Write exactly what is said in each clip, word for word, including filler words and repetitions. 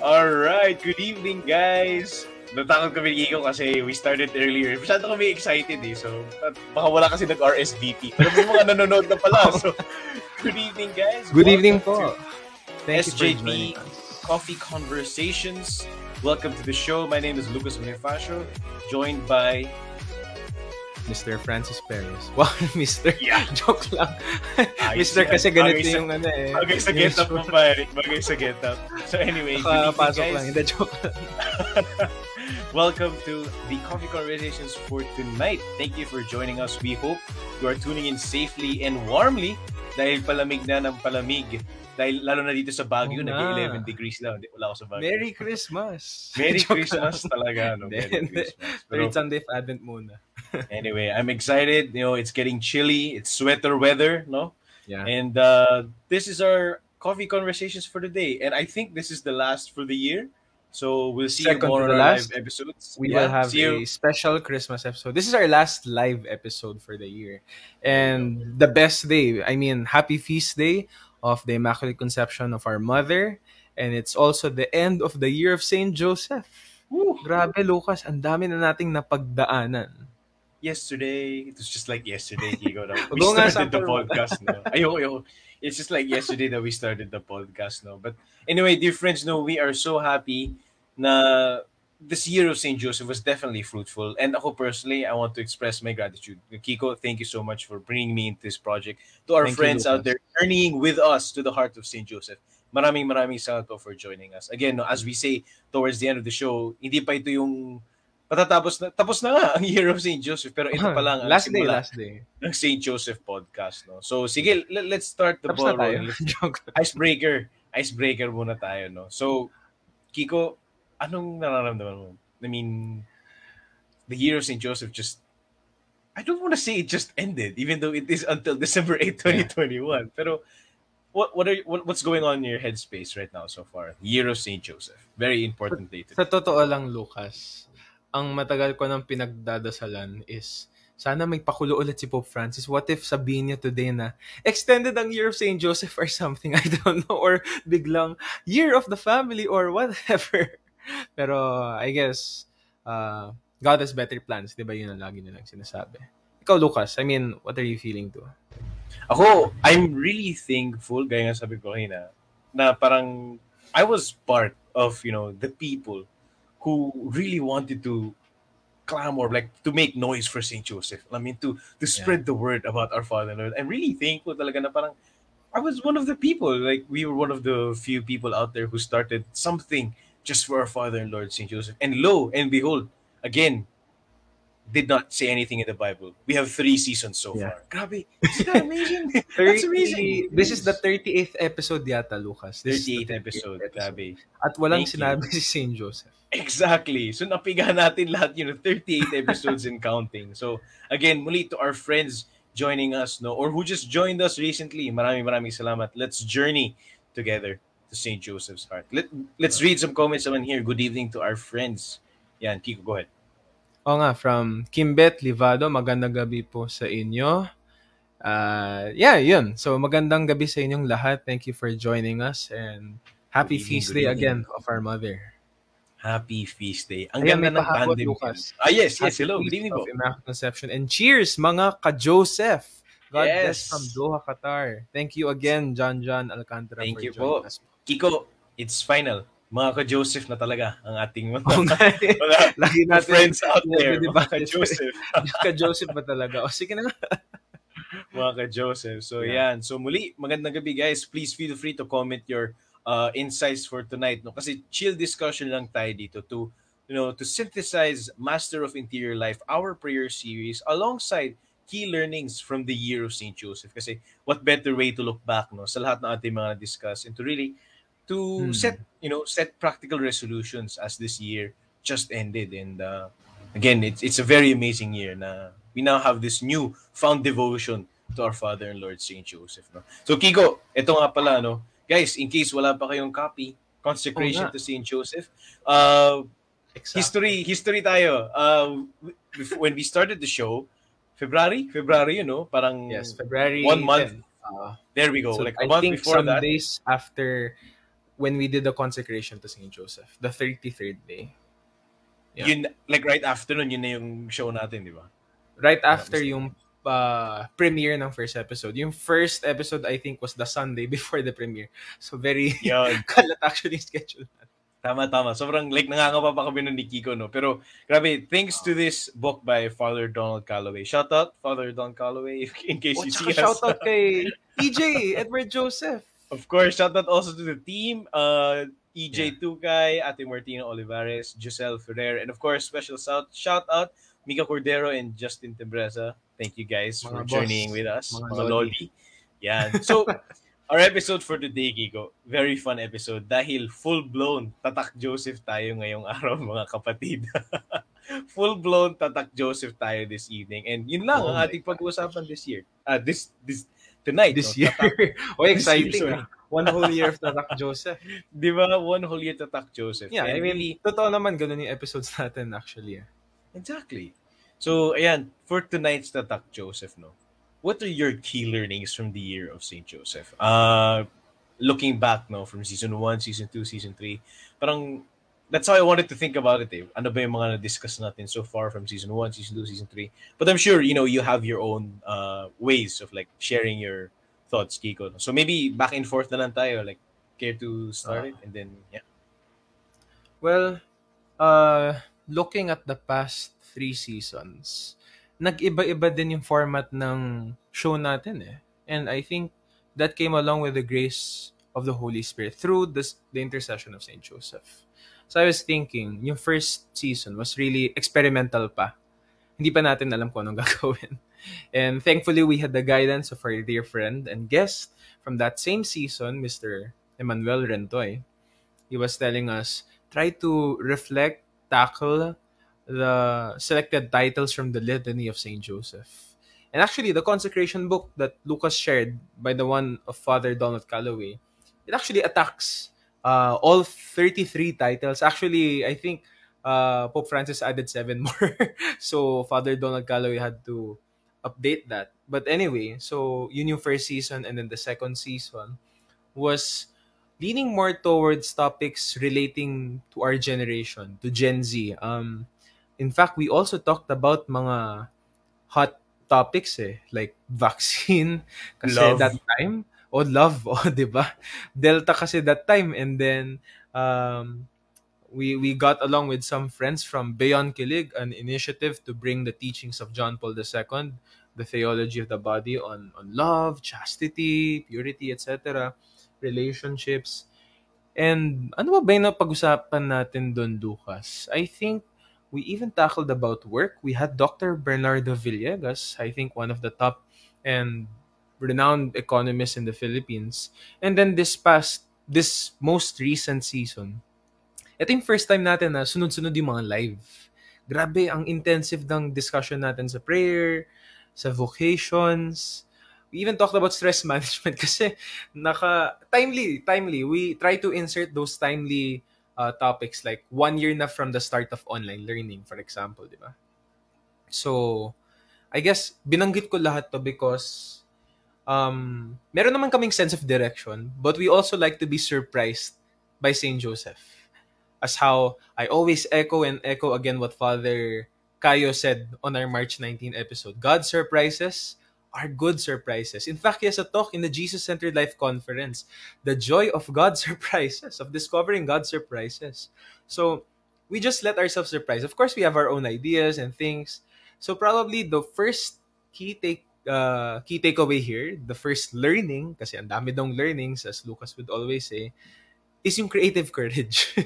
Alright, good evening guys! Natakot kami ni Kiko kasi we started earlier. Masyado kami excited eh, so baka wala kasi nag-R S V P. Pero may mga nanonood na pala, so good evening guys! Good evening po! Thank S J P Coffee Conversations. Welcome to the show. My name is Lucas Monifacio, joined by Mister Francis Perez. Wow, Mister Yeah. Joke lang. Mister kasi ganito yung ano eh. Bagay sa get up mo pa, Eric. Bagay sa get up. So anyway, good evening guys. Hindi, joke lang. Welcome to the Coffee Conversations for tonight. Thank you for joining us. We hope you are tuning in safely and warmly dahil palamig na ng palamig. Dahil lalo na dito sa Baguio, oh, nag-eleven degrees lang. Wala ako sa Baguio. Merry Christmas! Merry Christmas talaga. No? Merry Christmas. Pero Sunday of Advent muna. Anyway, I'm excited. You know, it's getting chilly. It's sweater weather, no? Yeah. And uh, this is our Coffee Conversations for the day. And I think this is the last for the year. So we'll see Second you more on live episodes. We yeah, will have a special Christmas episode. This is our last live episode for the year. And the best day, I mean, happy feast day of the Immaculate Conception of our Mother. And it's also the end of the Year of Saint Joseph. Woo! Grabe, Lucas. Ang dami na nating napagdaanan. Yesterday, it was just like yesterday, Higo. We started the podcast, no? Ayoko, ayoko. It's just like yesterday that we started the podcast, no? But anyway, dear friends, no, we are so happy na this Year of Saint Joseph was definitely fruitful. And ako personally, I want to express my gratitude. Kiko, thank you so much for bringing me into this project. To our thank friends you, out there journeying with us to the heart of Saint Joseph, maraming maraming salamat po for joining us. Again, no, as we say towards the end of the show, hindi pa ito yung matatapos na, tapos na nga ang Year of Saint Joseph, pero ito pa lang ang last day, last day ng Saint Joseph podcast, no? So sige, l- let's start the tapos ball rolling. Icebreaker, icebreaker muna tayo, no? So Kiko, anong nararamdaman mo? I mean, the Year of Saint Joseph just, I don't want to say it just ended, even though it is until December eighth, twenty twenty-one. Pero What what are what, what's going on in your headspace right now so far? Year of Saint Joseph, very important day today. Sa totoo lang, Lucas, ang matagal ko nang pinagdadasalan is sana may pakulo ulit si Pope Francis. What if sabihin niya today na extended ang Year of Saint Joseph or something, I don't know, or biglang Year of the Family or whatever. Pero I guess uh, God has better plans, 'di ba? Yun ang lagi nilang sinasabi. Ikaw, Lucas, I mean, what are you feeling to? Ako, I'm really thankful, gaya nga sabi ko kanina, na parang I was part of, you know, the people who really wanted to clamor, like to make noise for Saint Joseph. I mean, to to spread yeah. the word about our Father Lord. I'm really thankful talaga na parang I was one of the people. Like, we were one of the few people out there who started something just for our Father and Lord, Saint Joseph. And lo and behold, again, did not say anything in the Bible. We have three seasons so yeah. far. Grabe. Isn't that amazing? That's amazing. This is the thirty-eighth episode yata, Lucas. This thirty-eighth episode. episode. Grabe. At walang Thank sinabi you. Si Saint Joseph. Exactly. So napiga natin lahat, you know, thirty-eight episodes and counting. So again, muli to our friends joining us, no, or who just joined us recently, maraming maraming salamat. Let's journey together to Saint Joseph's heart. Let, let's read some comments on here. Good evening to our friends. Yan, Kiko, go ahead. O nga, from Kimbet Livado, magandang gabi po sa inyo. Uh, yeah, yun. So magandang gabi sa inyong lahat. Thank you for joining us and happy evening, feast day again of our Mother. Happy feast day. Ang Ayan, ganda ng pandemic. Ah, yes, yes. Hello, good evening po. Immaculate Conception. And cheers, mga ka-Joseph. God yes. bless from Doha, Qatar. Thank you again, Janjan Alcantara. Thank for you po. Us. Kiko, it's final. Mga ka-Joseph na talaga ang ating mga oh, lagi natin friends out there, diba? Mga ka-Joseph. Ka-Joseph ba talaga? O sige na nga. Mga ka-Joseph. So yeah. yan. So muli, magandang gabi guys. Please feel free to comment your uh, insights for tonight. No? Kasi chill discussion lang tayo dito to, you know, to synthesize Master of Interior Life, our prayer series, alongside key learnings from the Year of Saint Joseph. Kasi what better way to look back, no, sa lahat ng ating mga discuss and to really to hmm. set, you know, set practical resolutions as this year just ended. And uh, again, it's it's a very amazing year. Na we now have this new found devotion to our Father and Lord Saint Joseph. No? So Kiko, eto nga pala, no, guys, in case wala pa kayong copy, Consecration oh, to Saint Joseph. Uh, exactly. History, history tayo. Uh, when we started the show, February, February, you know, parang yes, February, one month. Uh, there we go. So like a I month think before some that. Days after when we did the consecration to Saint Joseph, the thirty-third day. Yeah. Yun, like right after nun, yun na yung show natin, di ba? Right after yung uh, premiere ng first episode. Yung first episode, I think, was the Sunday before the premiere. So, very kalat actually schedule natin. Tama, tama. Sobrang, like, nangangapa pa kami nun ni Kiko, no? Pero, grabe, thanks to this book by Father Donald Calloway. Shout out, Father Donald Calloway, in case oh, you see us. Shout out kay E J, Edward Joseph. Of course, shout out also to the team. Uh, E J yeah. Tukay, Ate Martina Olivares, Giselle Ferrer, and of course, special shout out, Mika Cordero and Justin Timbreza. Thank you guys mga for boss. Journeying with us. Mga mga loli. Yeah. So, our episode for today, Kiko, very fun episode dahil full-blown Tatak Joseph tayo ngayong araw, mga kapatid. Full-blown Tatak Joseph tayo this evening. And yun lang oh ang ating pag-uusapan this year. Uh, this this tonight. This no? year. Tatak, oh, exciting. This year, one whole year of Tatak Joseph. Di ba? One whole year Tatak Joseph. Yeah, and I mean, really, totoo naman, ganun yung episodes natin actually. Eh. Exactly. So, ayan, for tonight's Tatak Joseph, no? What are your key learnings from the year of Saint Joseph? Uh, looking back now from season one, season two, season three, parang that's how I wanted to think about it. Eh. Ano ba yung mga na-discuss natin so far from season one, season two, season three? But I'm sure, you know, you have your own uh, ways of like sharing your thoughts, Kiko. So maybe back and forth na lang tayo, like care to start uh, it and then, yeah. Well, uh, looking at the past three seasons, nag-iba-iba din yung format ng show natin eh. And I think that came along with the grace of the Holy Spirit through this, the intercession of Saint Joseph. So I was thinking, yung first season was really experimental pa. Hindi pa natin alam kung anong gagawin. And thankfully, we had the guidance of our dear friend and guest from that same season, Mister Emmanuel Rentoy. He was telling us, try to reflect, tackle the selected titles from the Litany of Saint Joseph. And actually, the consecration book that Lucas shared by the one of Father Donald Calloway, it actually attacks uh, all thirty-three titles. Actually, I think uh, Pope Francis added seven more. So Father Donald Calloway had to update that. But anyway, so yun yung first season, and then the second season was leaning more towards topics relating to our generation, to Gen Z. Um, In fact, we also talked about mga hot topics eh, like vaccine kasi love. That time, or oh, love, oh, diba? Delta kasi that time, and then um, we we got along with some friends from Bayon Kilig, an initiative to bring the teachings of John Paul the Second, the theology of the body on, on love, chastity, purity, et cetera, relationships. And ano ba ba yung pag-usapan natin doon, Lucas? I think we even tackled about work. We had Doctor Bernardo Villegas, I think one of the top and renowned economists in the Philippines. And then this past, this most recent season, I think first time natin na sunod-sunod yung mga live. Grabe, ang intensive ng discussion natin sa prayer, sa vocations. We even talked about stress management kasi naka, timely, timely. We try to insert those timely Uh, topics like one year na from the start of online learning, for example, di ba? So, I guess, binanggit ko lahat to because um, meron naman kaming sense of direction, but we also like to be surprised by Saint Joseph. As how I always echo and echo again what Father Cayo said on our March nineteenth episode. God's surprises are good surprises. In fact, he has a talk in the Jesus Centered Life Conference, The Joy of God's Surprises, of discovering God's surprises. So, we just let ourselves surprise. Of course, we have our own ideas and things. So, probably the first key take uh, key takeaway here, the first learning, kasi ang dami dong learnings, as Lucas would always say, is yung creative courage.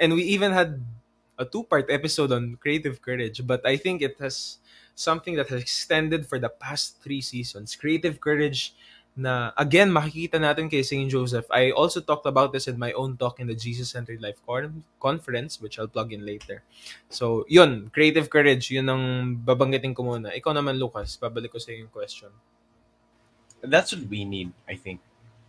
And we even had a two-part episode on creative courage, but I think it has something that has extended for the past three seasons. Creative courage na, again, makikita natin kay Saint Joseph. I also talked about this in my own talk in the Jesus-Centered Life Conference, which I'll plug in later. So, yun, creative courage, yun ang babanggitin ko muna. Ikaw naman, Lucas, babalik ko sa yung question. That's what we need, I think,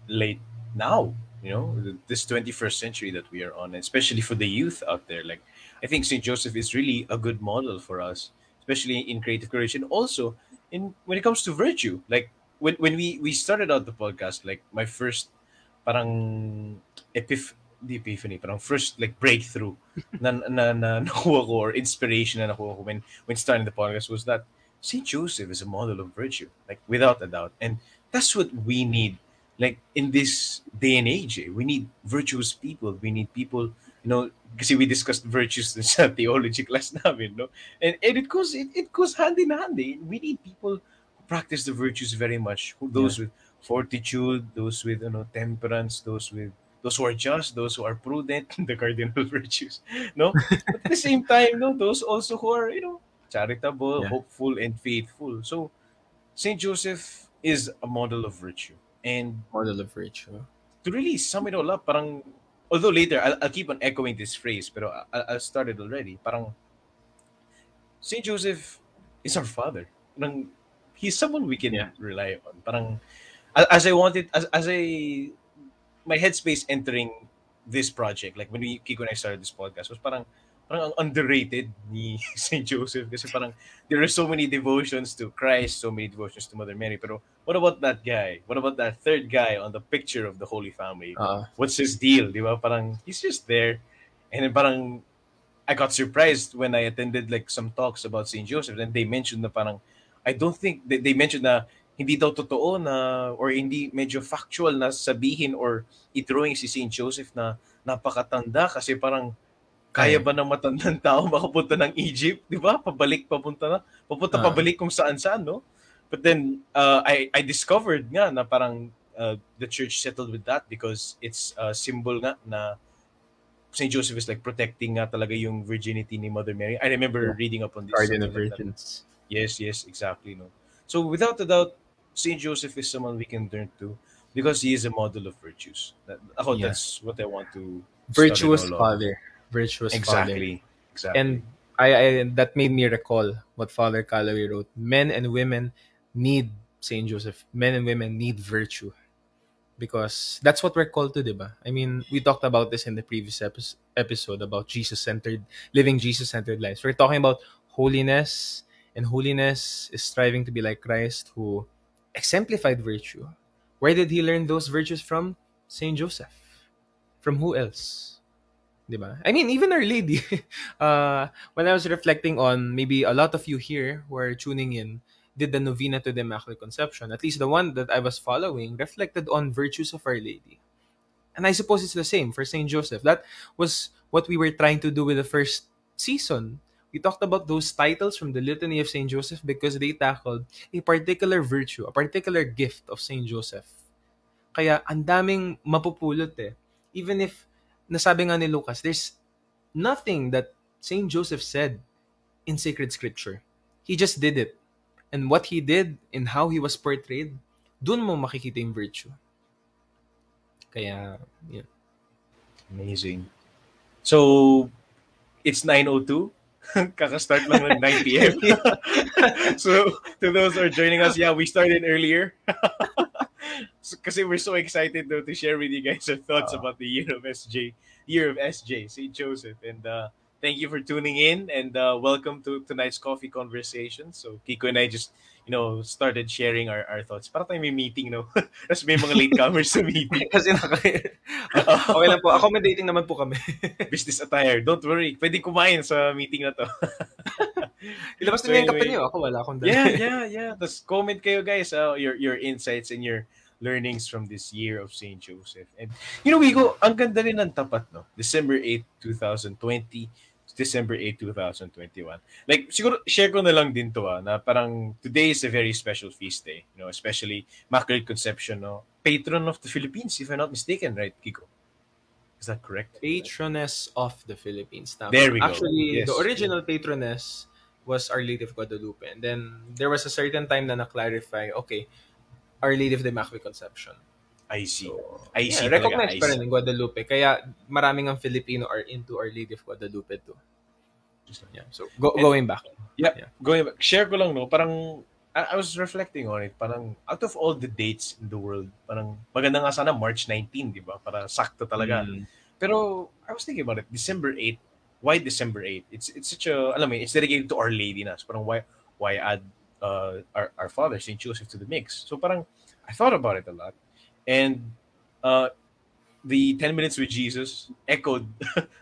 late now, you know, this twenty-first century that we are on, especially for the youth out there. Like, I think Saint Joseph is really a good model for us, especially in creative courage and also in when it comes to virtue. Like when, when we, we started out the podcast, like my first parang epif the epiphany, parang first like breakthrough na na na nakuha ko, or inspiration na nakuha ko when when starting the podcast, was that Saint Joseph is a model of virtue, like without a doubt, and that's what we need. Like in this day and age, eh, we need virtuous people. We need people, you know, because we discussed virtues in the theology class, namin, no? And and it goes it, it goes hand in hand. Eh? We need people who practice the virtues very much. Who, those yeah. with fortitude, those with you know temperance, those with those who are just, those who are prudent, the cardinal virtues, no? But at the same time, no, those also who are you know charitable, yeah. hopeful, and faithful. So Saint Joseph is a model of virtue. And model of virtue. To really sum it all up, parang, although later I'll, I'll keep on echoing this phrase, pero I, I'll start it already. Parang Saint Joseph is our father. Parang, he's someone we can yeah. rely on. Parang as I wanted, as as I my headspace entering this project, like when we Kiko and I started this podcast, was parang parang underrated ni Saint Joseph, kasi parang there are so many devotions to Christ, so many devotions to Mother Mary, pero what about that guy? What about that third guy on the picture of the Holy Family? Uh, What's his deal? Di ba? Parang he's just there. And then parang I got surprised when I attended like some talks about Saint Joseph, and they mentioned na parang I don't think they, they mentioned na hindi daw totoo na, or hindi medyo factual na sabihin or ithrowing si Saint Joseph na napakatanda, kasi parang kaya ba ng matandang tao makapunta ng Egypt? Di ba? Pabalik, papunta na. Papunta, uh, pabalik kung saan-saan, no? But then, uh, I, I discovered nga na parang uh, the church settled with that because it's a uh, symbol nga na Saint Joseph is like protecting nga talaga yung virginity ni Mother Mary. I remember yeah. reading up on this. Guardian of Virgins. Yes, yes, exactly. No. So without a doubt, Saint Joseph is someone we can turn to because he is a model of virtues. That, oh, yeah. That's what I want to Virtuous Father. Virtuous exactly. Father. Exactly. And I, I that made me recall what Father Calloway wrote. Men and women need Saint Joseph. Men and women need virtue. Because that's what we're called to, diba? I mean, we talked about this in the previous epi- episode about Jesus-centered, living Jesus-centered lives. We're talking about holiness, and holiness is striving to be like Christ, who exemplified virtue. Where did he learn those virtues from? Saint Joseph. From who else? Diba? I mean, even Our Lady. uh, when I was reflecting on, maybe a lot of you here who are tuning in did the novena to the Immaculate Conception. At least the one that I was following reflected on virtues of Our Lady. And I suppose it's the same for Saint Joseph. That was what we were trying to do with the first season. We talked about those titles from the Litany of Saint Joseph because they tackled a particular virtue, a particular gift of Saint Joseph. Kaya ang daming mapupulot eh. Even if nasabi nga ni Lucas, there's nothing that Saint Joseph said in sacred scripture. He just did it. And what he did and how he was portrayed, dun mo makikita yung virtue. Kaya, yeah. Amazing. So, it's nine oh two. Kaka-start lang ng nine p.m. So, to those who are joining us, yeah, we started earlier. Kasi we're so excited though to share with you guys our thoughts uh, about the year of S J, year of S J, Saint Joseph, and uh, thank you for tuning in, and uh, welcome to tonight's coffee conversation. So Kiko and I just, you know, started sharing our, our thoughts. Para tayong may meeting, no? Tapos may mga latecomers sa meeting. Kasi naka- okay lang po. Accommodating naman po kami. Business attire. Don't worry. Pwede kumain sa meeting na to. Ilabas so, anyway, na yung kape niyo. Ako wala akong dami. Yeah, yeah, yeah. Tapos comment kayo guys, uh, your your insights and your learnings from this year of Saint Joseph. And you know, we go, ang ganda rin ng tapat, no? December eighth, twenty twenty. December eighth, twenty twenty-one. Like, siguro, share ko na lang din to, ah, na parang today is a very special feast day, you know, especially Immaculate Conception, no? Patron of the Philippines, if I'm not mistaken, right, Kiko? Is that correct? Patroness of the Philippines. Now, there we actually, go. Actually, yes. The original patroness was Our Lady of Guadalupe. And then, there was a certain time na na-clarify, okay, Our Lady of the Immaculate Conception. I see. So, I yeah, see. Recognize pa rin ng Guadalupe. Kaya maraming ang Filipino are into Our Lady of Guadalupe too. Yeah. So go, and, going back. Yeah, yeah. Going back. Share ko lang, no? Parang I, I was reflecting on it. Parang out of all the dates in the world, parang maganda nga sana March nineteenth, di ba? Para sakto talaga. Mm. Pero I was thinking about it. December eighth. Why December eighth? It's it's such a, alam mo, it's dedicated to Our Lady na. So parang why why add uh, our our Father Saint Joseph to the mix? So parang I thought about it a lot. And uh, the ten minutes with Jesus echoed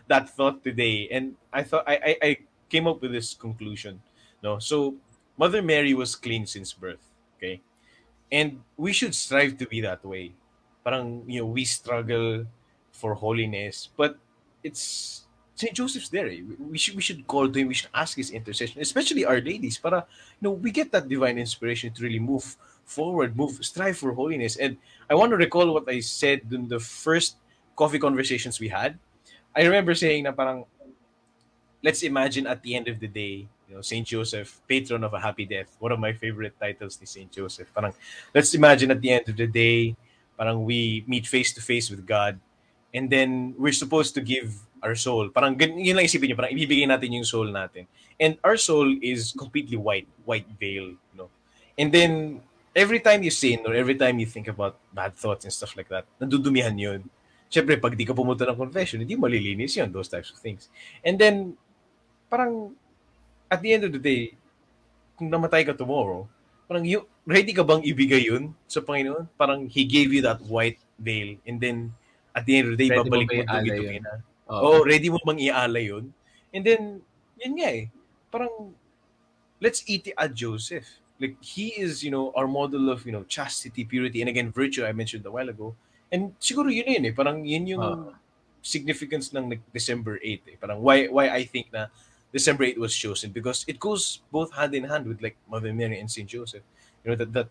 that thought today. And I thought I, I, I came up with this conclusion. No, so Mother Mary was clean since birth. Okay. And we should strive to be that way. Parang, you know, we struggle for holiness, but it's Saint Joseph's there. Eh? We should we should call to him. We should ask his intercession, especially Our Ladies, para, you know, we get that divine inspiration to really move forward, move, strive for holiness. And I want to recall what I said in the first coffee conversations we had. I remember saying na parang, let's imagine at the end of the day, you know, Saint Joseph, patron of a happy death. One of my favorite titles is Saint Joseph. Parang, let's imagine at the end of the day, parang we meet face to face with God, and then we're supposed to give our soul. Parang yun lang isipin niyo, parang ibibigay natin yung soul natin. And our soul is completely white, white veil, you know. And then every time you sin or every time you think about bad thoughts and stuff like that, nadudumihan yun. Siyempre, pag di ka pumunta ng confession, hindi malilinis yun, those types of things. And then, parang, at the end of the day, kung namatay ka tomorrow, parang you, ready ka bang ibigay yun sa Panginoon? Parang He gave you that white veil, and then at the end of the day, ready babalik mo dugi-dugi na. Oh, ready mo bang iala yun? And then, yun nga eh. Parang, let's Ite ad Joseph. Like, he is, you know, our model of, you know, chastity, purity, and again, virtue, I mentioned a while ago. And siguro yun yun eh. Parang yun yung uh, significance ng like, December eighth eh. Parang why, why I think na December eighth was chosen, because it goes both hand in hand with like Mother Mary and Saint Joseph. You know, that, that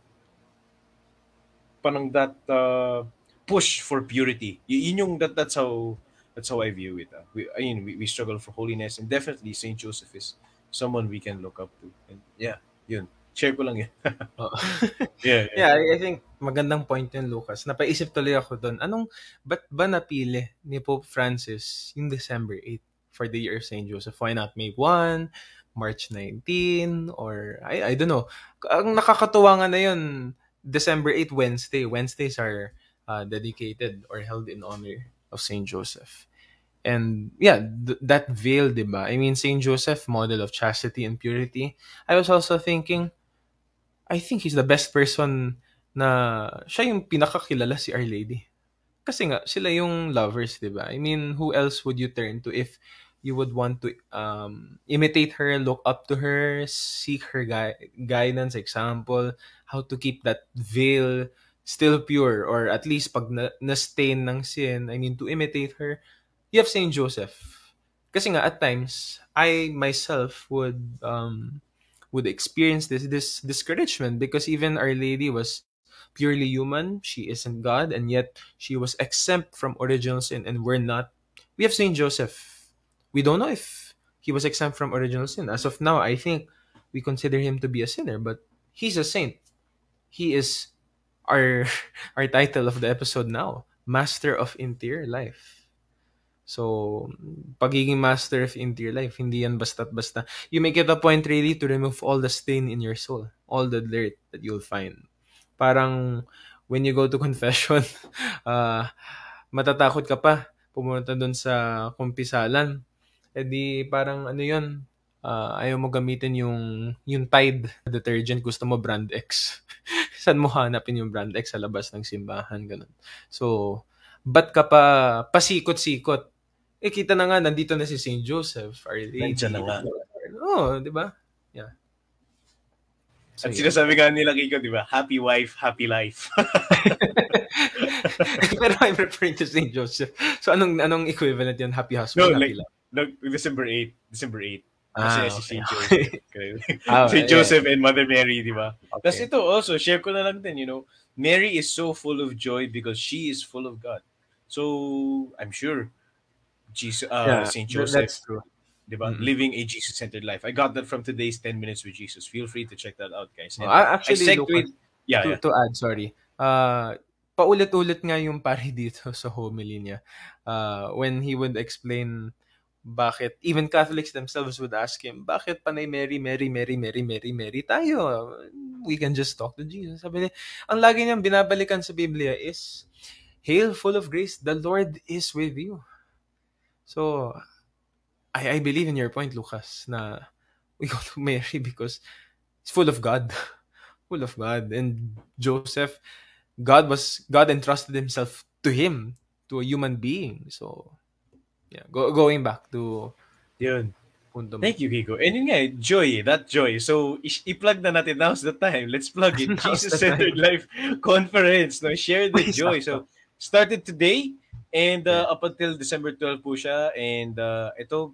parang that uh, push for purity. Y- yun yung, that, that's how, that's how I view it. Uh. We, I mean, we, we struggle for holiness, and definitely Saint Joseph is someone we can look up to. And yeah, yun. Share ko lang yun. yeah, yeah, yeah. I think magandang point yun, Lucas. Napaisip tuloy ako doon. Anong, ba't ba napili ni Pope Francis yung December eighth for the Year of Saint Joseph? Why not make one, March nineteenth, or I I don't know. Ang nakakatuwa nga na yun, December eighth, Wednesday. Wednesdays are uh, dedicated or held in honor of Saint Joseph. And yeah, th- that veil, diba? I mean, Saint Joseph, model of chastity and purity. I was also thinking, I think he's the best person na siya yung pinakakilala si Our Lady. Kasi nga, sila yung lovers, diba? I mean, who else would you turn to if you would want to um, imitate her, look up to her, seek her gui- guidance, example, how to keep that veil still pure, or at least pag na- na-stain ng sin, I mean, to imitate her, you have Saint Joseph. Kasi nga, at times, I myself would... Um, would experience this this discouragement, because even Our Lady was purely human. She isn't God, and yet she was exempt from original sin, and we're not. We have Saint Joseph. We don't know if he was exempt from original sin. As of now, I think we consider him to be a sinner, but he's a saint. He is our our title of the episode now, Master of Interior Life. So, pagiging master of interior life, hindi yan basta-basta. You make it a point really to remove all the stain in your soul, all the dirt that you'll find. Parang when you go to confession, uh, matatakot ka pa, pumunta doon sa kumpisalan. E di parang ano yun, uh, ayaw mo gamitin yung, yung Tide detergent, gusto mo Brand X. Saan mo hanapin yung Brand X? Sa labas ng simbahan, ganun. So, ba't ka pa pasikot-sikot? Eh, kita na nga, nandito na si Saint Joseph. Nandiyan na nga. Oo, oh, di ba? Yeah. So, at yeah. Sinasabi ka nila Kiko, di ba? Happy wife, happy life. Pero I'm referring to Saint Joseph. So, anong anong equivalent yun? Happy husband, no, happy like, life? No, December eighth. December eighth. Kasi ah, si Saint Joseph. ah, Saint Joseph yeah. And Mother Mary, di ba? Okay. Tapos ito also, share ko na lang din, you know, Mary is so full of joy because she is full of God. So, I'm sure Jesus, uh, yeah, Saint Joseph, that's true. Diba? Mm-hmm. Living a Jesus-centered life. I got that from today's ten minutes with Jesus. Feel free to check that out, guys. And actually, I look, with, yeah, to, yeah. to add, sorry. Uh, paulit-ulit nga yung pari dito sa homily niya. Uh, when he would explain bakit, even Catholics themselves would ask him, bakit panay Mary, Mary, Mary, Mary, Mary, Mary tayo? We can just talk to Jesus. Sabi niya, ang lagi niyang binabalikan sa Biblia is, Hail, full of grace, the Lord is with you. So, I, I believe in your point, Lucas, na we go to Mary because it's full of God. Full of God. And Joseph, God was God entrusted himself to him to a human being. So, yeah, go, going back to... Yun. Punto. Thank you, Kiko. And yun nga, joy, that joy. So, i-plug na natin. Now's the time. Let's plug it. Jesus Centered Life Conference. No? Share the joy. So, started today and uh, yeah. up until December twelfth po siya. And uh, ito,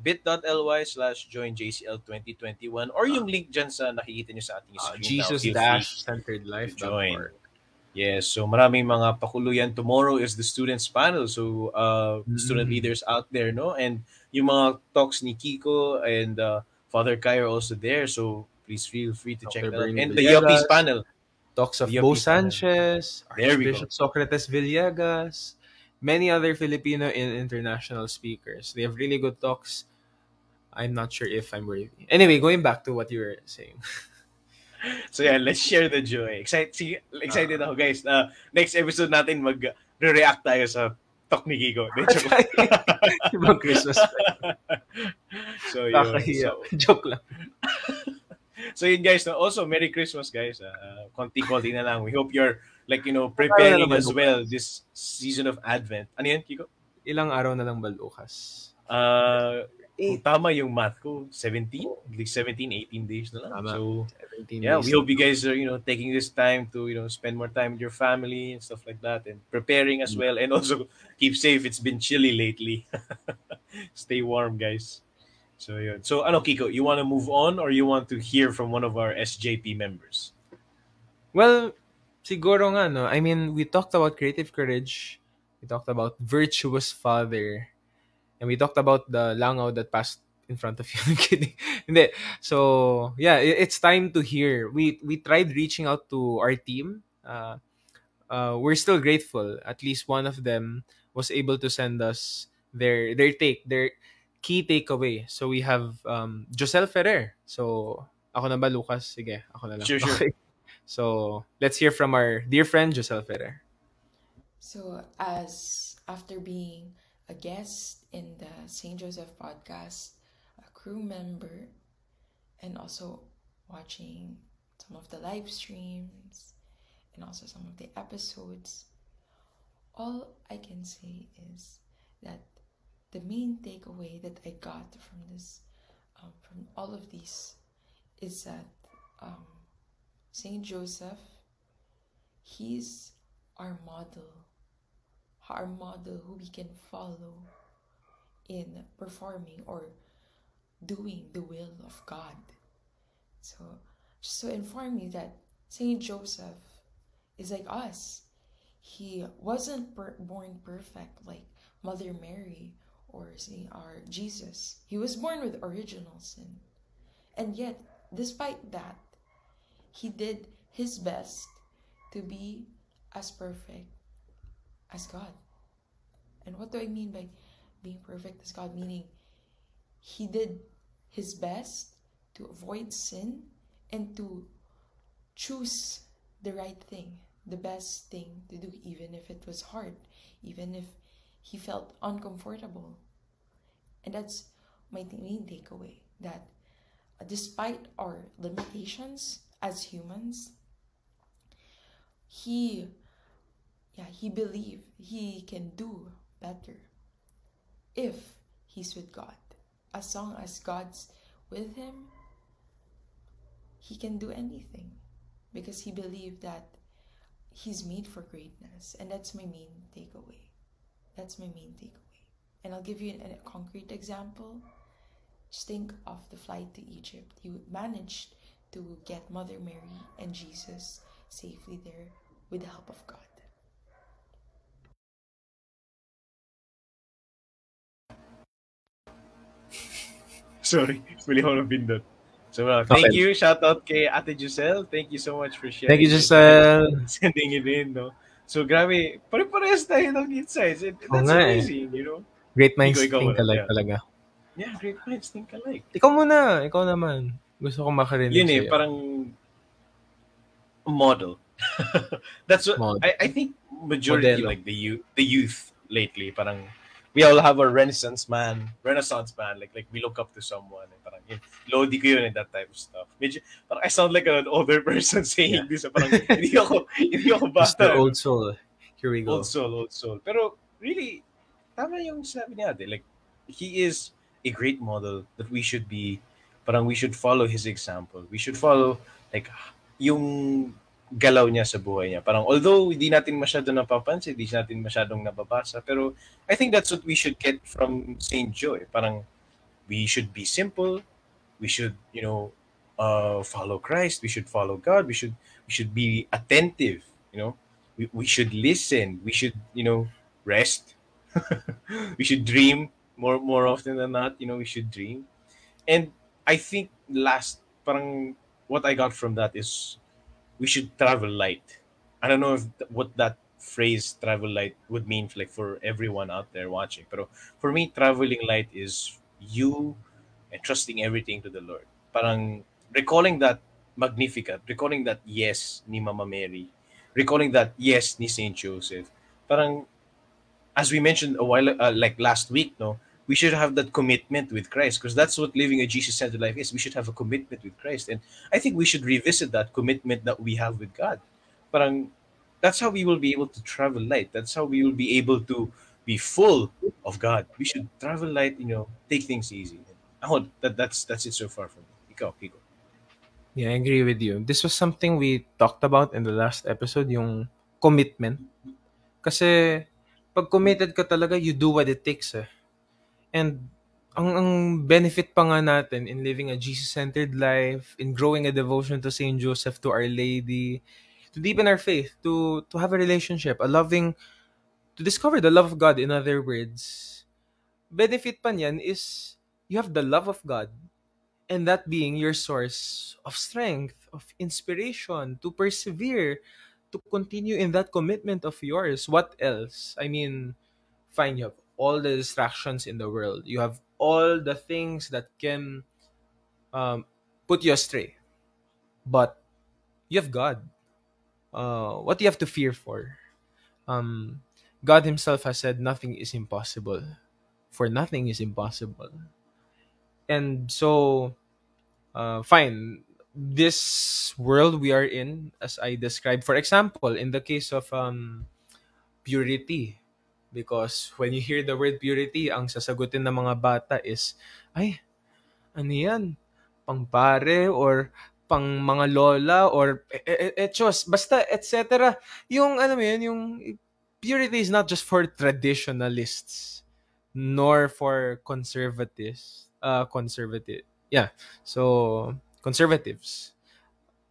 bit.ly slash join J C L twenty twenty-one or yung link dyan sa nakikita nyo sa ating screen. Uh, Jesus dash centered life join. Yes, so maraming mga pakuluyan. Tomorrow is the students panel, so uh, mm-hmm. student leaders out there, no? And yung mga talks ni Kiko and uh, Father Kai are also there, so please feel free to Doctor check Bernardo that out. And Villegas, the Yuppies panel. Talks of Bo Sanchez, Archbishop Socrates Villegas, many other Filipino and international speakers. They have really good talks. I'm not sure if I'm worthy. Anyway, going back to what you were saying. So yeah, let's share the joy. Excited, see, excited uh, ako guys. Uh, next episode natin mag-react tayo sa talk ni Gigo. Ibang Christmas. So yun. So, joke lang. So yun guys, also Merry Christmas guys. Uh, konti-konti na lang. We hope you're like, you know, preparing as well this season of Advent. Ano yan, Kiko? Ilang araw na lang balukas? Uh... Kung tama yung math ko, seventeen, like seventeen, eighteen days na lang. Tama. So, yeah, we hope you guys are, you know, taking this time to, you know, spend more time with your family and stuff like that and preparing as well. And also, keep safe. It's been chilly lately. Stay warm, guys. So, yun. So, ano, Kiko, you want to move on or you want to hear from one of our S J P members? Well, siguro nga, no? I mean, we talked about creative courage. We talked about virtuous father. And we talked about the langaw that passed in front of you. I'm kidding. So, yeah, it's time to hear. We we tried reaching out to our team. Uh, uh, we're still grateful. At least one of them was able to send us their their take, their key takeaway. So we have um, Josel Ferrer. So, ako na ba, Lucas? Sige, ako na lang. Sure, sure. Okay. So, let's hear from our dear friend, Josel Ferrer. So, as after being a guest in the Saint Joseph Podcast, a crew member, and also watching some of the live streams and also some of the episodes, all I can say is that the main takeaway that I got from this, um, from all of these, is that um, Saint Joseph, he's our model. Our model who we can follow in performing or doing the will of God. So, just to inform you that Saint Joseph is like us. He wasn't per- born perfect like Mother Mary or Saint our Jesus. He was born with original sin. And yet, despite that, he did his best to be as perfect as God. And what do I mean by being perfect as God? Meaning, he did his best to avoid sin and to choose the right thing, the best thing to do, even if it was hard, even if he felt uncomfortable. And that's my main takeaway, that despite our limitations as humans, he Yeah, he believed he can do better if he's with God. As long as God's with him, he can do anything because he believed that he's made for greatness. And that's my main takeaway. That's my main takeaway. And I'll give you an, a concrete example. Just think of the flight to Egypt. He managed to get Mother Mary and Jesus safely there with the help of God. Sorry, really want to be done. So, uh, thank okay. you. Shout out kay Ate Giselle. Thank you so much for sharing. Thank you, Giselle. Sending it in, no? So, grabe. Pare-pares tayo ng insights. It, that's oh, amazing, eh. You know? Great minds think alike yeah. talaga. Yeah, great minds think alike. Ikaw muna. Ikaw naman. Gusto ko makarinig sa'yo. Yun eh, parang model. That's what, model. I, I think majority, Modelo. Like the youth, the youth lately, parang we all have a renaissance man, renaissance man. Like, like we look up to someone. And parang, yun, lodi ko yun and that type of stuff. Medyo, parang I sound like an older person saying yeah. this. Parang, hindi ako, hindi ako basta. Just the old soul. Here we go. Old soul, old soul. Pero, really, tama yung sinabi niya, like, he is a great model that we should be, parang we should follow his example. We should follow, like, yung galaw niya sa buhay niya. Parang, although hindi natin masyado napapansin, hindi natin masyadong nababasa, pero I think that's what we should get from Saint Joe. Parang, we should be simple, we should, you know, uh, follow Christ, we should follow God, we should we should be attentive, you know, we, we should listen, we should, you know, rest, we should dream more more often than not, you know, we should dream. And I think last, parang what I got from that is we should travel light. I don't know if th- what that phrase travel light would mean like for everyone out there watching, but for me, traveling light is you entrusting everything to the Lord. Parang recalling that Magnificat, recalling that yes ni Mama Mary, recalling that yes ni Saint Joseph. Parang as we mentioned a while uh, like last week, no, we should have that commitment with Christ, because that's what living a Jesus-centered life is. We should have a commitment with Christ. And I think we should revisit that commitment that we have with God. Parang, that's how we will be able to travel light. That's how we will be able to be full of God. We should travel light, you know, take things easy. Oh, that, that's that's it so far from me. Ikaw, Kiko. Yeah, I agree with you. This was something we talked about in the last episode, yung commitment. Kasi pag committed ka talaga, you do what it takes, eh. And ang, ang benefit pa nga natin in living a Jesus-centered life, in growing a devotion to Saint Joseph, to Our Lady, to deepen our faith, to to have a relationship, a loving, to discover the love of God, in other words. Benefit pa niyan is you have the love of God, and that being your source of strength, of inspiration, to persevere, to continue in that commitment of yours. What else? I mean, fine, you have all the distractions in the world. You have all the things that can um, put you astray. But you have God. Uh, what do you have to fear for? Um, God himself has said, nothing is impossible. For nothing is impossible. And so, uh, fine. This world we are in, as I described, for example, in the case of um, purity. Because when you hear the word purity, ang sasagutin ng mga bata is, ay, ano yan? Pang pare or pang mga lola or etchos, basta, et cetera. Yung, alam mo yun, yung purity is not just for traditionalists nor for conservatives. Uh, conservative. Yeah, so conservatives.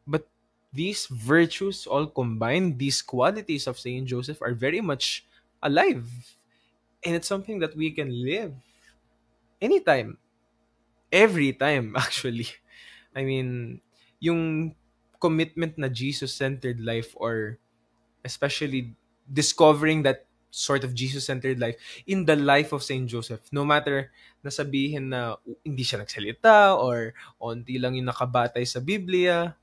But these virtues all combined, these qualities of Saint Joseph are very much alive, and it's something that we can live anytime, every time, actually. I mean, yung commitment na Jesus-centered life, or especially discovering that sort of Jesus-centered life in the life of Saint Joseph, no matter nasabihin na hindi siya nagsalita or onti lang yung nakabatay sa Biblia,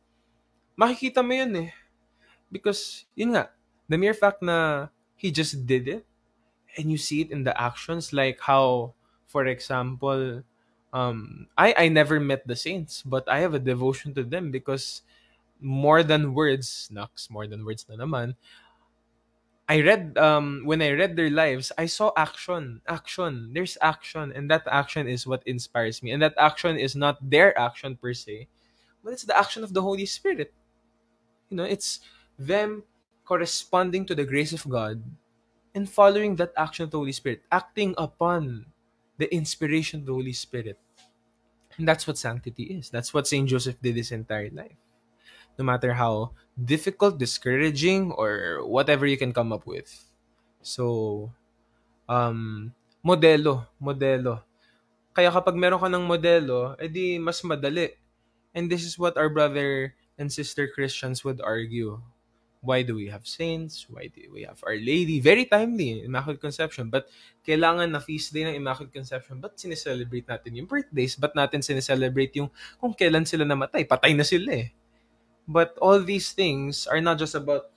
makikita mo yun eh. Because yun nga, the mere fact na he just did it, and you see it in the actions, like how, for example, um, I, I never met the saints, but I have a devotion to them because more than words, naks, more than words na naman, I read, um, when I read their lives, I saw action, action, there's action, and that action is what inspires me. And that action is not their action per se, but it's the action of the Holy Spirit. You know, it's them corresponding to the grace of God and following that action of the Holy Spirit, acting upon the inspiration of the Holy Spirit. And that's what sanctity is. That's what Saint Joseph did his entire life. No matter how difficult, discouraging, or whatever you can come up with. So, um, modelo, modelo. Kaya kapag meron ka ng modelo, edi mas madali. And this is what our brother and sister Christians would argue. Why do we have saints? Why do we have Our Lady? Very timely, Immaculate Conception. But kailangan na feast day ng Immaculate Conception. But sineselebrate natin yung birthdays. But natin sineselebrate yung kung kailan sila namatay. Patay na sila eh. But all these things are not just about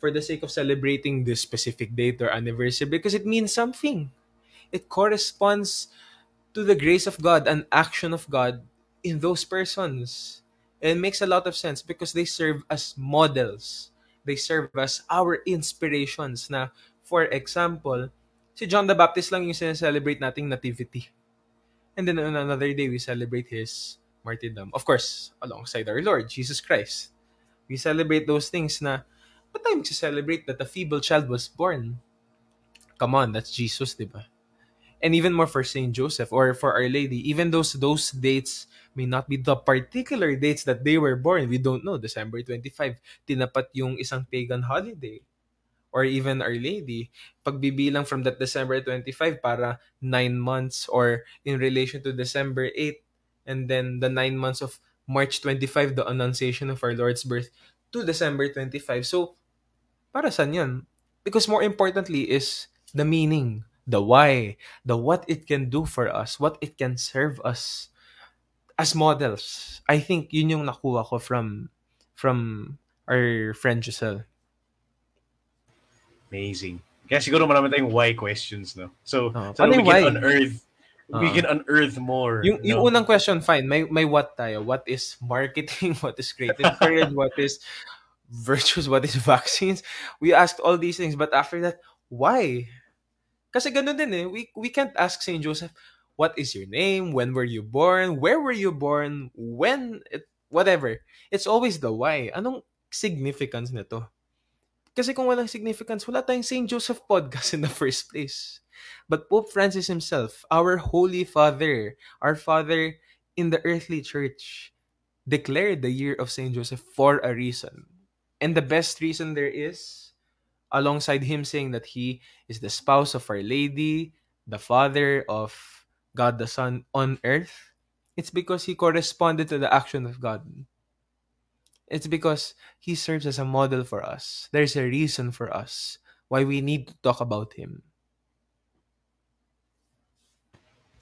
for the sake of celebrating this specific date or anniversary, because it means something. It corresponds to the grace of God, an action of God in those persons. And it makes a lot of sense because they serve as models. They serve as our inspirations na, for example, si John the Baptist lang yung sineselebrate nating nativity. And then on another day, we celebrate his martyrdom. Of course, alongside our Lord, Jesus Christ. We celebrate those things na, ba't tayo mag-celebrate that a feeble child was born? Come on, that's Jesus, di ba? And even more for Saint Joseph or for Our Lady, even those those dates may not be the particular dates that they were born. We don't know. December twenty-fifth, tinapat yung isang pagan holiday. Or even Our Lady, pagbibilang from that December twenty-fifth para nine months or in relation to December eighth and then the nine months of March twenty-fifth, the Annunciation of Our Lord's birth, to December twenty-fifth. So, para saan yun? Because more importantly is the meaning, the why, the what it can do for us, what it can serve us as models. I think yun yung nakuha ko from, from our friend Giselle. Amazing. Kaya siguro marami tayong why questions, no? So, oh, so we can why? unearth oh. we can unearth more. Yung, no? Yung unang question, fine. May, may what tayo. What is marketing? What is creative period? What is virtues? What is vaccines? We asked all these things. But after that, why? Kasi ganun din eh. We, we can't ask Saint Joseph, what is your name? When were you born? Where were you born? When? It, whatever. It's always the why. Anong significance nito? Kasi kung walang significance, wala tayong Saint Joseph Podcast in the first place. But Pope Francis himself, our Holy Father, our Father in the earthly church, declared the Year of Saint Joseph for a reason. And the best reason there is, alongside him saying that he is the spouse of Our Lady, the Father of God the Son on earth, it's because he corresponded to the action of God. It's because he serves as a model for us. There's a reason for us why we need to talk about him.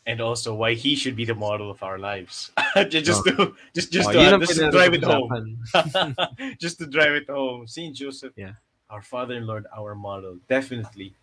And also why he should be the model of our lives. just oh. to just, just, oh, to, just to drive it home. Just to drive it home. Saint Joseph, yeah. Our Father and Lord, our model. Definitely.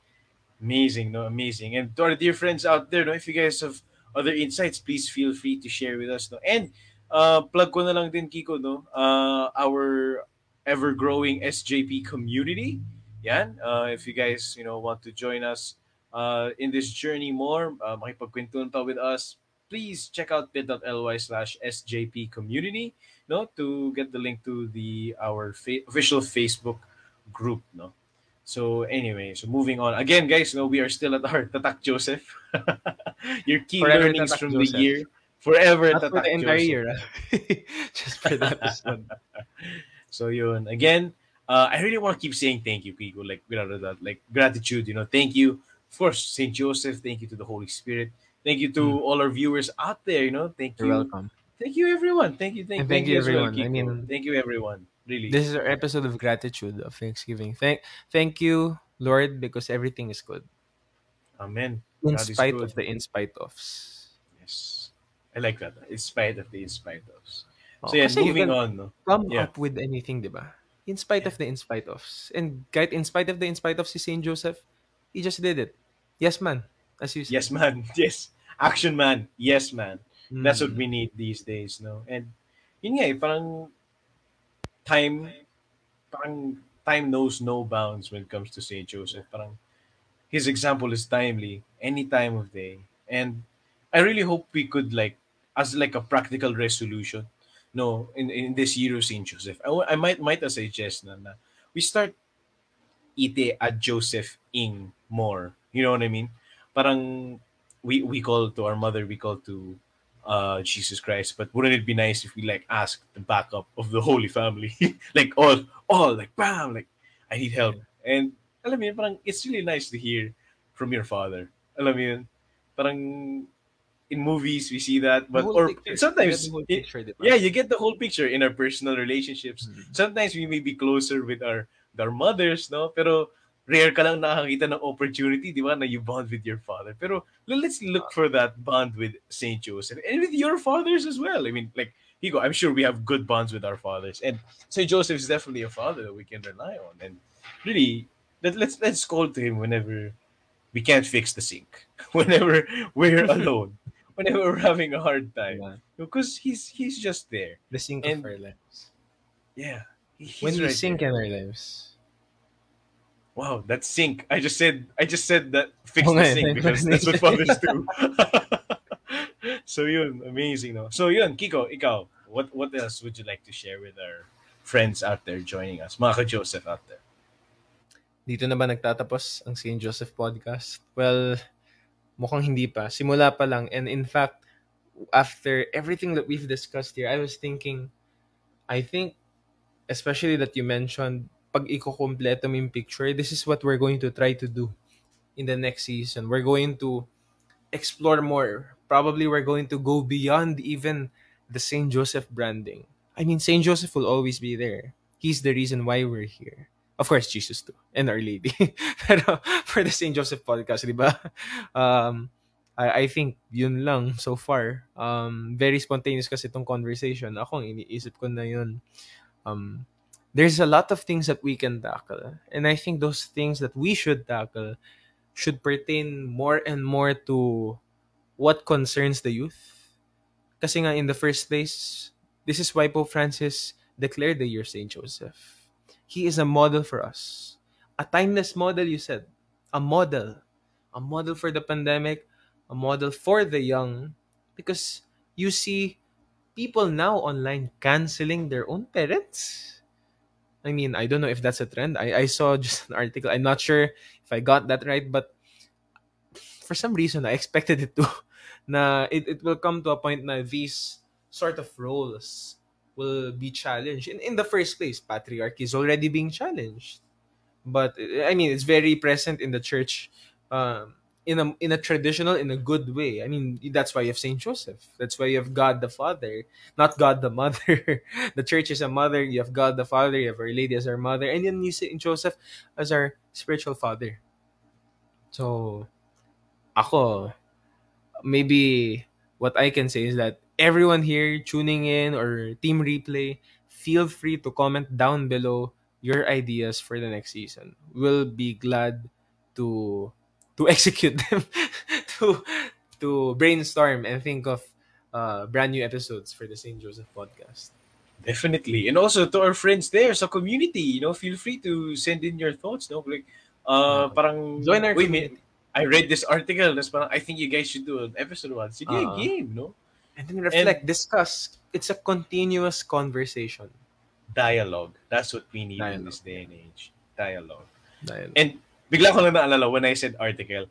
Amazing, no? Amazing. And to our dear friends out there, no? If you guys have other insights, please feel free to share with us. No? And Uh, plug ko na lang din, Kiko, no? Uh, our ever-growing S J P community. Yan. Uh, if you guys, you know, want to join us uh, in this journey more, uh, makipagkwentuhan pa with us, please check out bit.ly slash SJP community, no? To get the link to the our fa- official Facebook group, no? So anyway, so moving on. Again, guys, no, we are still at our Tatak Joseph. Your key Forever learnings Tatak from Joseph. The year. Forever at for the entire Joseph. Year. Just for that episode. So yun. Again, uh, I really want to keep saying thank you, Kiko. Like, without that, like gratitude, you know. Thank you, of course, Saint Joseph. Thank you to the Holy Spirit. Thank you to mm. all our viewers out there, you know. Thank You're you. Welcome. Thank you, everyone. Thank you, thank, thank, thank you, everyone. Well, I mean, thank you, everyone. Really. This is our episode of gratitude, of Thanksgiving. Thank thank you, Lord, because everything is good. Amen. In God spite of the in spite ofs. Yes. I like that. In spite of the in spite ofs. So oh, yeah, moving on. No? Come yeah. up with anything, di ba? In spite yeah. of the in spite ofs. And kahit in spite of the in spite ofs si Saint Joseph, he just did it. Yes, man. As you said. Yes, man. Yes. Action, man. Yes, man. Mm. That's what we need these days, no? And yun nga, eh, parang time, parang time knows no bounds when it comes to Saint Joseph. Parang his example is timely, any time of day. And I really hope we could like, as like a practical resolution, no, in, in this year of Saint Joseph, I, I might might as suggest na, na we start Ite ad Joseph ing more. You know what I mean? Parang we we call to our mother, we call to uh, Jesus Christ, but wouldn't it be nice if we like ask the backup of the Holy Family, like all all like bam, like I need help, and alam mo yun, parang it's really nice to hear from your father. Alam mo yun, parang in movies, we see that, but or picture. Sometimes, you picture, it, yeah, you get the whole picture in our personal relationships. Mm-hmm. Sometimes we may be closer with our with our mothers, no? Pero rare ka lang nakakita ng opportunity, di ba, na you bond with your father. Pero let's look for that bond with Saint Joseph and with your fathers as well. I mean, like, Higo, I'm sure we have good bonds with our fathers, and Saint Joseph is definitely a father that we can rely on. And really, let, let's let's call to him whenever we can't fix the sink, whenever we're alone. Whenever we're having a hard time, yeah. Because he's he's just there. The sink and, of our lives. Yeah, he, when we right sink there. In our lives. Wow, that's sync. I just said I just said that fix okay, the sync because that's what fathers do. So yun, amazing, no? So yun, Kiko, ikaw, what what else would you like to share with our friends out there joining us? Mga ka-Joseph out there. Dito na ba nagtatapos ang Saint Joseph Podcast? Well, mukhang hindi pa. Simula pa lang. And in fact, after everything that we've discussed here, I was thinking, I think, especially that you mentioned, pag iko-kompleto mo yung picture, this is what we're going to try to do in the next season. We're going to explore more. Probably we're going to go beyond even the Saint Joseph branding. I mean, Saint Joseph will always be there. He's the reason why we're here. Of course, Jesus too, and Our Lady. Pero for the Saint Joseph Podcast, di ba? Um, I, I think yun lang so far. Um, very spontaneous kasi itong conversation. Ako, iniisip ko na yun. Um, there's a lot of things that we can tackle. And I think those things that we should tackle should pertain more and more to what concerns the youth. Kasi nga, in the first place, this is why Pope Francis declared the Year of Saint Joseph. He is a model for us. A timeless model, you said. A model. A model for the pandemic. A model for the young. Because you see people now online canceling their own parents. I mean, I don't know if that's a trend. I, I saw just an article. I'm not sure if I got that right, but for some reason, I expected it to. Na it, it will come to a point na these sort of roles will be challenged. In, in the first place, patriarchy is already being challenged. But, I mean, it's very present in the church um, in a in a traditional, in a good way. I mean, that's why you have Saint Joseph. That's why you have God the Father, not God the Mother. The church is a mother. You have God the Father. You have Our Lady as our mother. And then you see Saint Joseph as our spiritual father. So, ako, maybe what I can say is that everyone here tuning in or team replay, feel free to comment down below your ideas for the next season. We'll be glad to to execute them, to to brainstorm and think of uh, brand new episodes for the Saint Joseph Podcast. Definitely. And also to our friends there, so community, you know, feel free to send in your thoughts. No, like, uh, parang join our community. I read this article. That's parang, I think you guys should do an episode one. Sige, uh, game, no? And then reflect, and discuss. It's a continuous conversation. Dialogue. That's what we need Dialogue. in this day and age. Dialogue. Dialogue. And bigla ko lang naalala when I said article,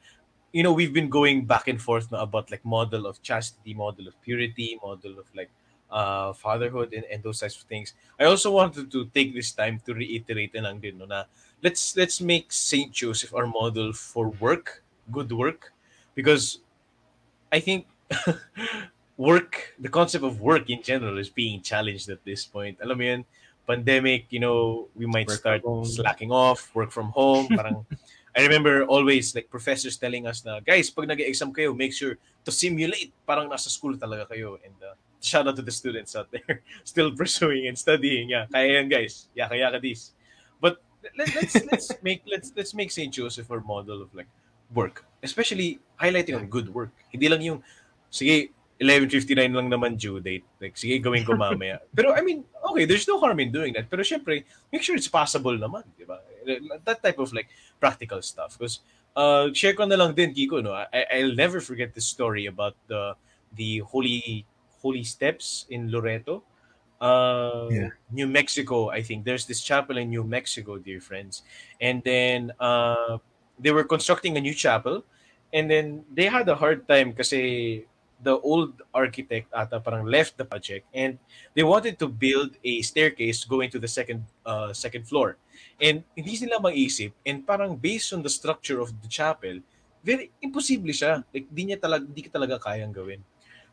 you know, we've been going back and forth na about like model of chastity, model of purity, model of like uh, fatherhood and, and those types of things. I also wanted to take this time to reiterate na lang din no, na let's let's make Saint Joseph our model for work, good work, because I think work, the concept of work in general is being challenged at this point. Alam mo yun, pandemic, you know, we might work start slacking off, work from home. Parang, I remember always like professors telling us na, guys, pag nag-exam kayo, make sure to simulate. Parang nasa school talaga kayo. And uh, shout out to the students out there still pursuing and studying. Yeah, kaya yan guys. Yeah, kaya ka this. But let, let's let's make let's let's make Saint Joseph our model of like work, especially highlighting on good work. Hindi lang yung, sige, eleven fifty-nine lang naman due date. Like, sige, gawin ko mamaya. Pero, I mean, okay, there's no harm in doing that. Pero, syempre, make sure it's possible naman, di ba? That type of, like, practical stuff. Because, uh, share ko na lang din, Kiko, no? I- I'll never forget the story about the the Holy Holy Steps in Loreto. Uh, yeah. New Mexico, I think. There's this chapel in New Mexico, dear friends. And then, uh, they were constructing a new chapel. And then, they had a hard time kasi the old architect ata parang left the project and they wanted to build a staircase going to the second uh, second floor. And hindi nila maisip and parang based on the structure of the chapel, very imposible siya. Like, di niya talaga, di ka talaga kayang gawin.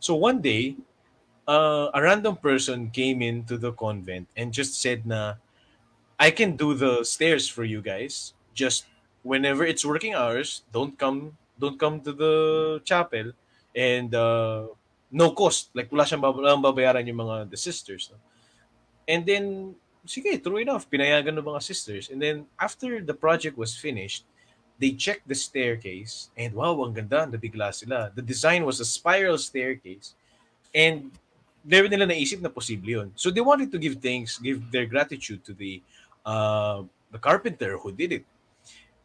So one day, uh, a random person came into the convent and just said na, I can do the stairs for you guys. Just whenever it's working hours, don't come, don't come to the chapel. And uh, no cost. Like, wala siyang babayaran yung mga the sisters. No? And then, sige, true enough, pinayagan ng mga sisters. And then, after the project was finished, they checked the staircase. And wow, ang ganda, nabigla sila. The design was a spiral staircase. And there nila naisip na posible yun. So, they wanted to give thanks, give their gratitude to the, uh, the carpenter who did it.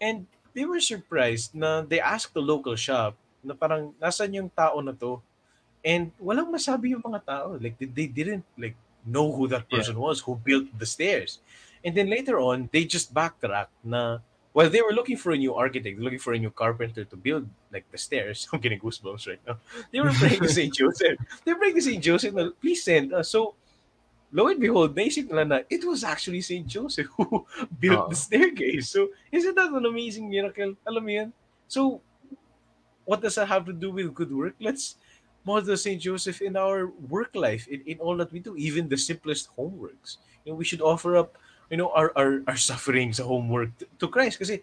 And they were surprised na they asked the local shop na parang nasan yung tao na to? And walang masabi yung mga tao. Like they didn't like know who that person yeah. was who built the stairs. And then later on, they just backtracked na well, they were looking for a new architect, looking for a new carpenter to build like the stairs. I'm getting goosebumps right now. They were praying to Saint Joseph. They were praying to Saint Joseph na please send us. So lo and behold, naisip nila na it was actually Saint Joseph who built oh. the staircase. So, isn't that an amazing miracle? Alam mo yan? So, what does that have to do with good work? Let's model Saint Joseph in our work life, in, in all that we do, even the simplest homeworks. You know, we should offer up, you know, our, our, our sufferings, homework to, to Christ. Kasi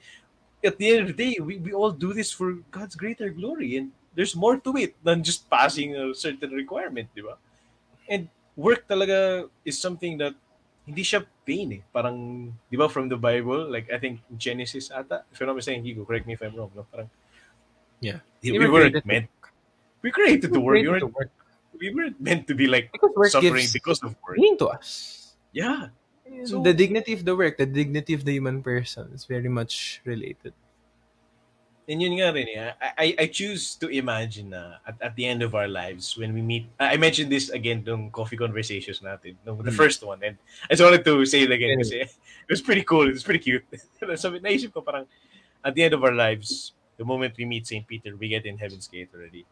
at the end of the day, we, we all do this for God's greater glory. And there's more to it than just passing a certain requirement, di ba? And work talaga is something that hindi siya pain eh. Parang, di ba, from the Bible, like I think Genesis ata, if you're not mistaken, Higo, correct me if I'm wrong. No? Parang, yeah. We, we weren't meant, we created the work. We weren't, work. we weren't meant to be like because suffering because of work. Meaning to us. Yeah. So, the dignity of the work, the dignity of the human person is very much related. And yun nga rin, eh. I, I choose to imagine na uh, at, at the end of our lives when we meet, I mentioned this again nung coffee conversations natin, nung the mm. first one, and I just wanted to say it again kasi it was pretty cool, it was pretty cute. So naisip ko parang at the end of our lives, the moment we meet Saint Peter, we get in Heaven's Gate already.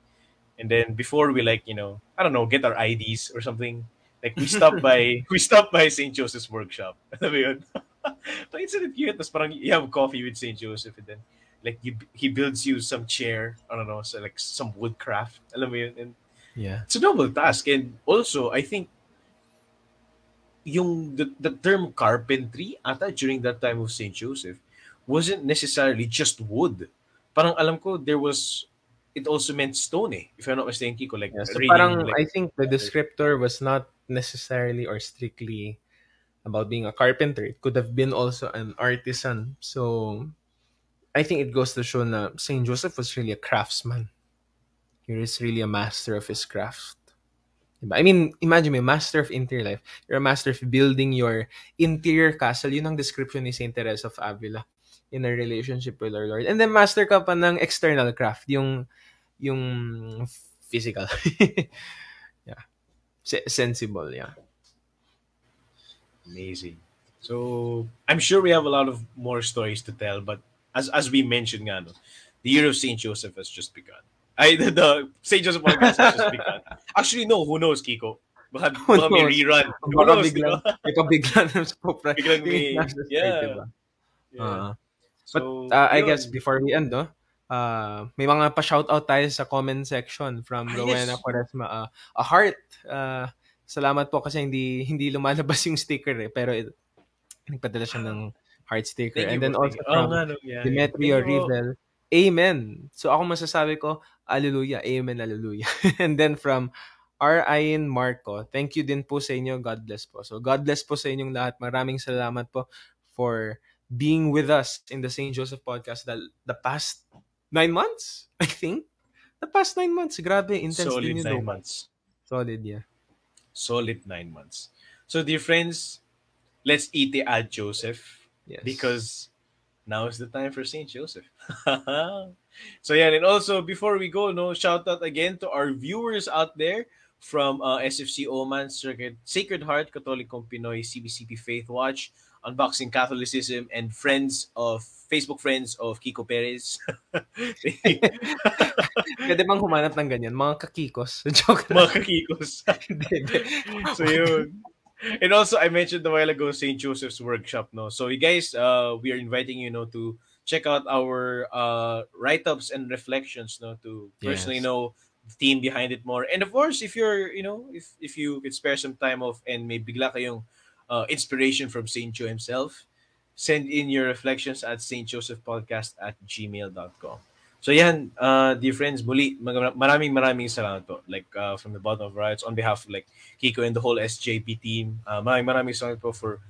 And then before we like, you know, I don't know, get our I Ds or something, like we stop by, we stop by Saint Joseph's workshop. Alam mo yun? But it's really cute. Tapos parang you have coffee with Saint Joseph and then like you, he builds you some chair, I don't know, so like some woodcraft. Alam mo yun? And yeah, it's a noble task. And also, I think yung the, the term carpentry ata during that time of Saint Joseph wasn't necessarily just wood. Parang alam ko there was, it also meant stone. Eh, if I'm not mistaken, Kiko, like yeah, so reading, parang like, I think the descriptor was not necessarily or strictly about being a carpenter. It could have been also an artisan. So I think it goes to show na Saint Joseph was really a craftsman. He was really a master of his craft. Diba? I mean, imagine, a master of interior life. You're a master of building your interior castle. Yun ang description ni Saint Teresa of Avila in a relationship with our Lord. And then master ka pa ng external craft, yung yung physical. Yeah. S- sensible, yeah. Amazing. So, I'm sure we have a lot of more stories to tell, but As as we mentioned nga, no, the Year of Saint Joseph has just begun. I the, the Saint Joseph Podcast has just begun. Actually, no, who knows, Kiko? Baka, who baka knows? May rerun. Who baka knows, biglang, diba? Biglang, biglang may, yeah. Diba? Yeah. Uh, so, but uh, I guess before we end, no, uh, may mga pa-shoutout tayo sa comment section from ah, Rowena Quaresma. Yes. Uh, a heart. Uh, salamat po kasi hindi hindi lumalabas yung sticker eh, pero it, nagpadala siya ng heart sticker. Thank and then also from oh, no, yeah, Demetrio yeah. Rivel, amen. So ako masasabi ko, hallelujah, amen, hallelujah. And then from R I N Marco, thank you din po sa inyo. God bless po. So God bless po sa inyong lahat. Maraming salamat po for being with us in the Saint Joseph Podcast the, the past nine months, I think. The past nine months. Grabe, intense. Solid nine though. months. Solid, yeah. Solid nine months. So dear friends, let's eat the ad Joseph. Yes. Because now is the time for Saint Joseph. So yeah, and also before we go, no, shout out again to our viewers out there from uh, S F C Oman, Circuit, Sacred Heart Catholic Compinoy, C B C P Faith Watch, Unboxing Catholicism, and friends of Facebook friends of Kiko Perez. Pwede bang humanap ng ganyan, mga kakikos. Joke. Mga kakikos. So yun. And also, I mentioned a while ago Saint Joseph's Workshop, no? So you guys, uh, we are inviting you, know, to check out our uh, write-ups and reflections, no, to personally yes. know the team behind it more. And of course, if you're, you know, if if you could spare some time off and may bigla kayong uh, inspiration from Saint Joe himself, send in your reflections at stjosephpodcast at gmail dot com. So yan, uh, dear friends, muli, maraming maraming salamat po. Like, uh, from the bottom of our hearts, on behalf of, like, Kiko and the whole S J P team, uh, maraming maraming salamat po for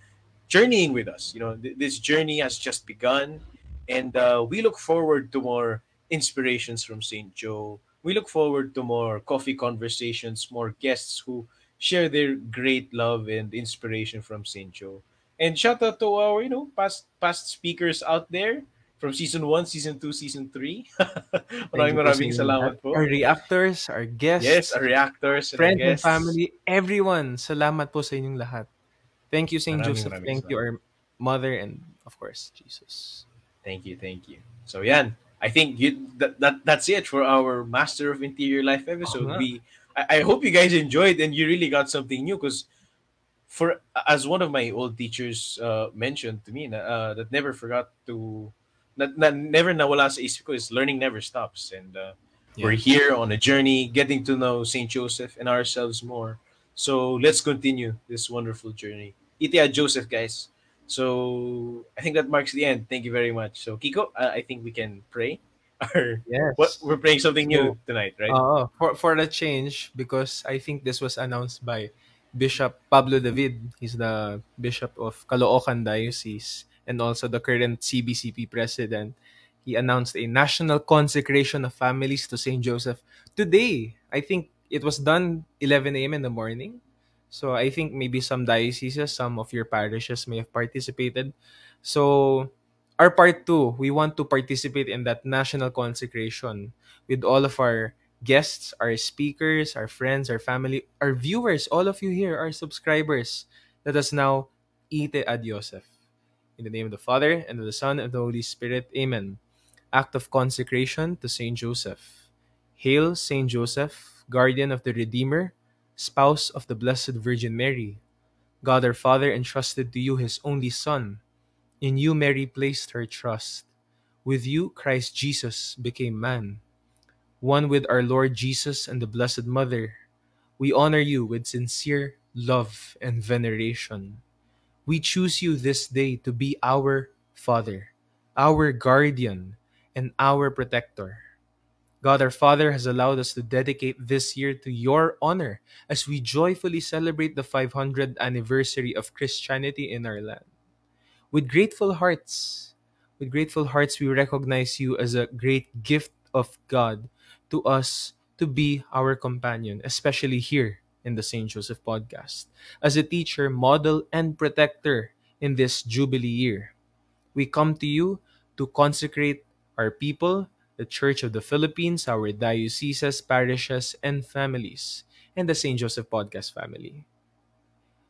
journeying with us. You know, th- this journey has just begun, and uh, we look forward to more inspirations from Saint Joe. We look forward to more coffee conversations, more guests who share their great love and inspiration from Saint Joe. And shout out to our, you know, past past speakers out there. from Season one, Season two, Season three. Maraming maraming salamat po. Our reactors, our guests. Yes, our reactors. Friends and family, everyone. Salamat po sa inyong lahat. Thank you, Saint maraming, Joseph. Maraming thank salamat. You, our mother, and of course, Jesus. Thank you, thank you. So yan, I think you, that, that that's it for our Master of Interior Life episode. Uh-huh. We I, I hope you guys enjoyed and you really got something new because for as one of my old teachers uh, mentioned to me uh, that never forgot to that, that never nawala sa isip ko is learning never stops and uh, yeah. We're here on a journey getting to know Saint Joseph and ourselves more, so let's continue this wonderful journey. Ite ad Joseph, guys. So I think that marks the end. Thank you very much. So Kiko, I, I think we can pray. Yes. What, we're praying something new so, tonight, right? Uh, for for the change, because I think this was announced by Bishop Pablo David. He's the Bishop of Caloocan Diocese and also the current C B C P President. He announced a national consecration of families to Saint Joseph today. I think it was done eleven a.m. in the morning. So I think maybe some dioceses, some of your parishes may have participated. So our part two, we want to participate in that national consecration with all of our guests, our speakers, our friends, our family, our viewers, all of you here, our subscribers. Let us now Ite ad Joseph. In the name of the Father, and of the Son, and of the Holy Spirit. Amen. Act of consecration to Saint Joseph. Hail, Saint Joseph, guardian of the Redeemer, spouse of the Blessed Virgin Mary. God our Father entrusted to you his only Son. In you, Mary placed her trust. With you, Christ Jesus became man. One with our Lord Jesus and the Blessed Mother, we honor you with sincere love and veneration. We choose you this day to be our Father, our guardian, and our protector. God our Father has allowed us to dedicate this year to your honor as we joyfully celebrate the five hundredth anniversary of Christianity in our land. With grateful hearts, with grateful hearts, we recognize you as a great gift of God to us to be our companion, especially here in the Saint Joseph Podcast. As a teacher, model, and protector in this Jubilee year, we come to you to consecrate our people, the Church of the Philippines, our dioceses, parishes, and families, and the Saint Joseph Podcast family.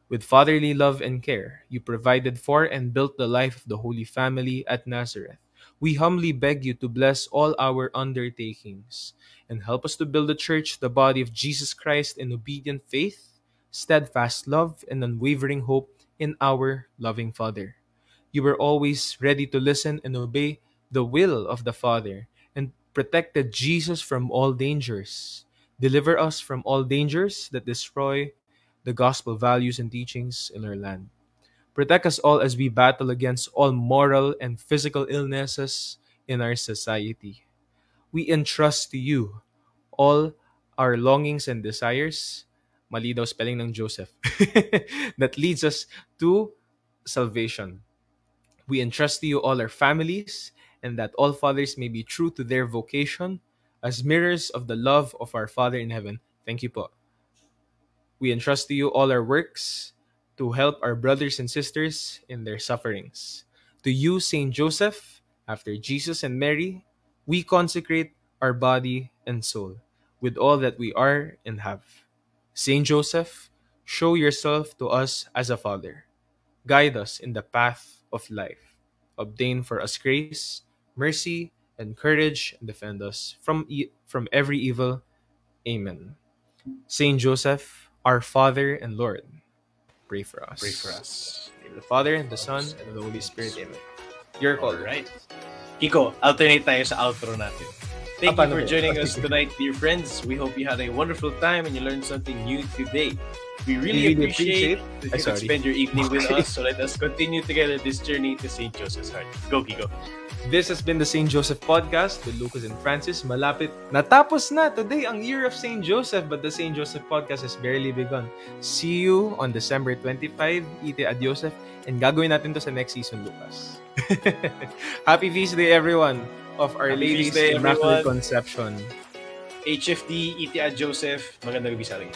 With fatherly love and care, you provided for and built the life of the Holy Family at Nazareth. We humbly beg you to bless all our undertakings and help us to build the Church, the body of Jesus Christ, in obedient faith, steadfast love, and unwavering hope in our loving Father. You were always ready to listen and obey the will of the Father and protected Jesus from all dangers. Deliver us from all dangers that destroy the gospel values and teachings in our land. Protect us all as we battle against all moral and physical illnesses in our society. We entrust to you all our longings and desires, mali daw spelling ng Joseph, that leads us to salvation. We entrust to you all our families, and that all fathers may be true to their vocation as mirrors of the love of our Father in heaven. Thank you po. We entrust to you all our works to help our brothers and sisters in their sufferings. To you, Saint Joseph, after Jesus and Mary, we consecrate our body and soul with all that we are and have. Saint Joseph, show yourself to us as a father. Guide us in the path of life. Obtain for us grace, mercy, and courage, and defend us from, e- from every evil. Amen. Saint Joseph, our Father and Lord, pray for us. Pray for us. The Father, and the Son, and the Holy Spirit. Amen. Your call. Right. Kiko, alternate tayo sa outro natin. Thank you for joining us tonight, dear friends. We hope you had a wonderful time and you learned something new today. We really, really appreciate that you could spend your evening with us. So let us continue together this journey to Saint Joseph's heart. Go, Kiko. This has been the Saint Joseph Podcast with Lucas and Francis. Malapit. Natapos na today ang Year of Saint Joseph, but the Saint Joseph Podcast has barely begun. See you on December twenty-fifth, Ite ad Joseph, and gagawin natin to sa next season, Lucas. Happy Feast Day, everyone, of Our Happy Lady's Day, Immaculate Conception. H F D, Ite ad Joseph, magandang gabi sa rin.